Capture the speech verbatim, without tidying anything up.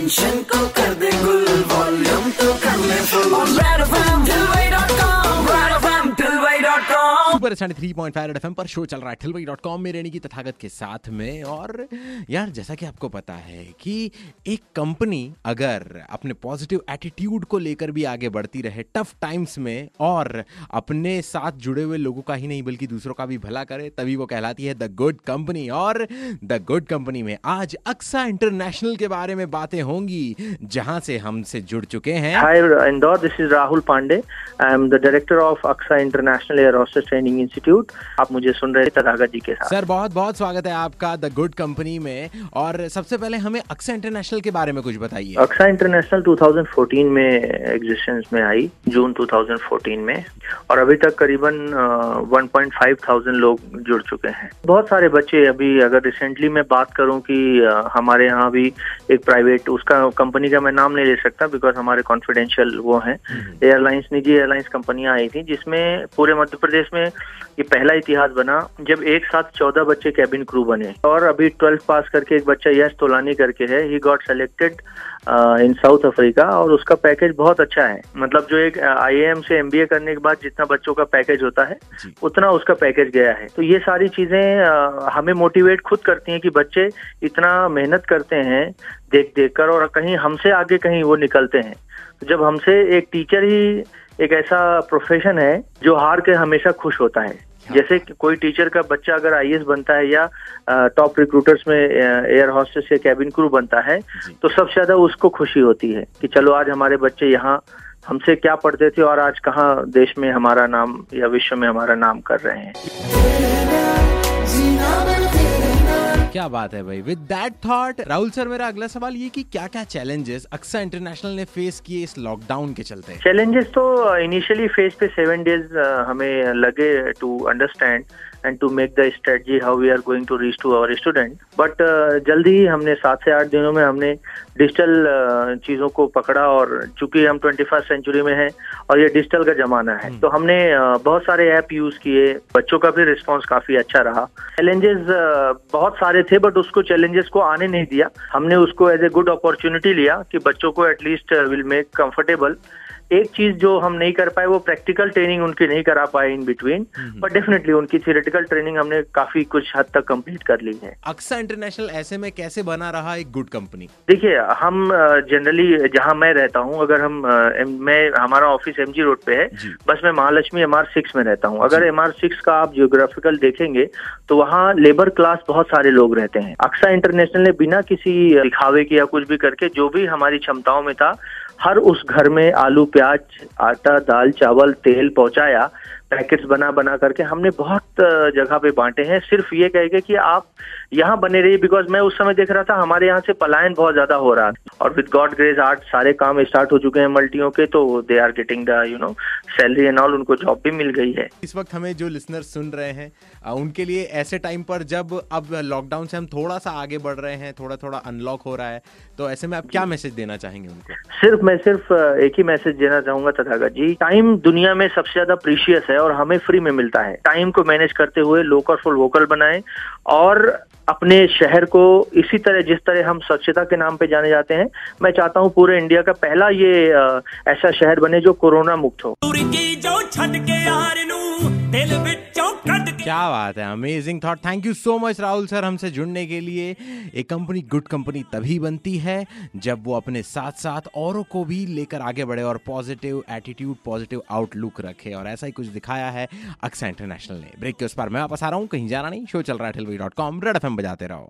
Tension को कर दे गुल, वॉल्यूम तो कर ले full on red FM Thilwai dot com, red FM Thilwai dot com super तिरानवे पॉइंट पाँच रेड एफएम पर शो चल रहा है थिलवाई डॉट कॉम में रेनी की तथागत के साथ में। और यार जैसा कि आपको पता है कि एक कंपनी अगर अपने पॉजिटिव एटीट्यूड को लेकर भी आगे बढ़ती रहे टफ टाइम्स में और अपने साथ जुड़े हुए लोगों का ही नहीं बल्कि दूसरों का भी भला करे, तभी वो कहलाती है द गुड कंपनी। और द गुड कंपनी में आज अक्सा इंटरनेशनल के बारे में बातें होंगी, जहां से हमसे जुड़ चुके हैं। Hi Indore, this is Rahul Pandey, I am the director of Aksa international Air Hostess Training institute. आप मुझे सुन रहे तथागत जी के साथ। सर बहुत बहुत स्वागत है आपका द गुड कंपनी में। और सबसे पहले हमें अक्सा इंटरनेशनल के बारे में कुछ बताइए। अक्सा इंटरनेशनल दो हज़ार चौदह में एग्जिस्टेंस में आई, जून दो हज़ार चौदह में, और अभी तक करीबन पंद्रह हज़ार लोग जुड़ चुके हैं। बहुत सारे बच्चे, अभी अगर रिसेंटली मैं बात करूं कि हमारे यहाँ भी एक प्राइवेट, उसका कंपनी का मैं नाम नहीं ले सकता बिकॉज हमारे कॉन्फिडेंशियल वो हैं, एयरलाइंस, निजी एयरलाइंस कंपनियाँ आई थी जिसमें पूरे मध्य प्रदेश में ये पहला इतिहास बना जब एक साथ चौदह बच्चे कैबिन क्रू बने। और अभी ट्वेल्थ पास करके एक बच्चा यश तोलानी करके है, he got selected in South Africa, और उसका पैकेज बहुत अच्छा है। मतलब जो एक आईएएम से एमबीए करने के बाद जितना बच्चों का पैकेज होता है उतना उसका पैकेज गया है। तो ये सारी चीजें हमें मोटिवेट खुद करती हैं कि बच्चे इतना मेहनत करते हैं देख देख कर, और कहीं हमसे आगे कहीं वो निकलते हैं। जब हमसे एक टीचर ही एक ऐसा प्रोफेशन है जो हार के हमेशा खुश होता है, जैसे कोई टीचर का बच्चा अगर आईएएस बनता है या टॉप रिक्रूटर्स में एयर हॉस्टेस या कैबिन क्रू बनता है तो सबसे ज्यादा उसको खुशी होती है कि चलो आज हमारे बच्चे यहाँ हमसे क्या पढ़ते थे और आज कहाँ देश में हमारा नाम या विश्व में हमारा नाम कर रहे हैं। क्या बात है भाई, with that thought Rahul sir मेरा अगला सवाल ये कि क्या क्या चैलेंजेस अक्सा इंटरनेशनल ने फेस किए इस लॉकडाउन के चलते? चैलेंजेस तो इनिशियली फेस पे सेवन डेज हमें लगे to understand and to make the strategy how we are going to reach to our student, but uh, जल्दी ही हमने सात से आठ दिनों में हमने डिजिटल uh, चीज़ों को पकड़ा। और चूंकि हम ट्वेंटी फर्स्ट सेंचुरी में हैं और ये डिजिटल का ज़माना है तो हमने uh, बहुत सारे ऐप यूज़ किए, बच्चों का भी रिस्पॉन्स काफ़ी अच्छा रहा। चैलेंजेस uh, बहुत सारे थे बट उसको चैलेंजेस को आने नहीं दिया, हमने उसको एज ए गुड अपॉर्चुनिटी लिया कि बच्चों को एटलीस्ट विल मेक कंफर्टेबल। एक चीज जो हम नहीं कर पाए वो प्रैक्टिकल ट्रेनिंग उनकी नहीं करा पाए इन बिटवीन, बट डेफिनेटली उनकी थियोरेटिकल ट्रेनिंग हमने काफी कुछ हद तक कंप्लीट कर ली है। अक्सा इंटरनेशनल ऐसे में कैसे बना रहा एक गुड कंपनी? देखिए हम जनरली जहां मैं रहता हूं, अगर हम मैं हमारा ऑफिस एमजी रोड पे है, बस मैं महालक्ष्मी एमआर सिक्स में रहता हूं। अगर एमआर सिक्स का आप जियोग्राफिकल देखेंगे तो वहां लेबर क्लास बहुत सारे लोग रहते हैं। अक्सा इंटरनेशनल ने बिना किसी दिखावे के या कुछ भी करके जो भी हमारी क्षमताओं में था हर उस घर में आलू प्याज आटा दाल चावल तेल पहुंचाया, पैकेट्स बना बना करके हमने बहुत जगह पे बांटे हैं। सिर्फ ये कह के कि आप यहाँ बने रहिए, बिकॉज मैं उस समय देख रहा था हमारे यहाँ से पलायन बहुत ज्यादा हो रहा था और विद गॉड ग्रेस आर्ट सारे काम स्टार्ट हो चुके हैं मल्टियों के, तो they are getting the you know salary and all, उनको जॉब भी मिल गई है। इस वक्त हमें जो लिसनर सुन रहे हैं उनके लिए ऐसे टाइम पर जब अब लॉकडाउन से हम थोड़ा सा आगे बढ़ रहे हैं, थोड़ा थोड़ा अनलॉक हो रहा है, तो ऐसे में आप क्या मैसेज देना चाहेंगे उनको? सिर्फ मैं सिर्फ एक ही मैसेज देना चाहूंगा तथागत जी, टाइम दुनिया में सबसे ज्यादा प्रीशियस है और हमें फ्री में मिलता है। टाइम को मैनेज करते हुए लोकल फॉर वोकल बनाएं और अपने शहर को इसी तरह जिस तरह हम स्वच्छता के नाम पे जाने जाते हैं, मैं चाहता हूँ पूरे इंडिया का पहला ये ऐसा शहर बने जो कोरोना मुक्त हो। क्या बात है, amazing thought, thank you so much Rahul sir हमसे जुड़ने के लिए। एक कंपनी गुड कंपनी तभी बनती है जब वो अपने साथ साथ औरों को भी लेकर आगे बढ़े और पॉजिटिव एटीट्यूड पॉजिटिव आउटलुक रखे, और ऐसा ही कुछ दिखाया है अक्सा इंटरनेशनल ने। ब्रेक के उस पर मैं वापस आ रहा हूँ, कहीं जाना नहीं, शो चल रहा है Thilwai dot com red F M बजाते रहो।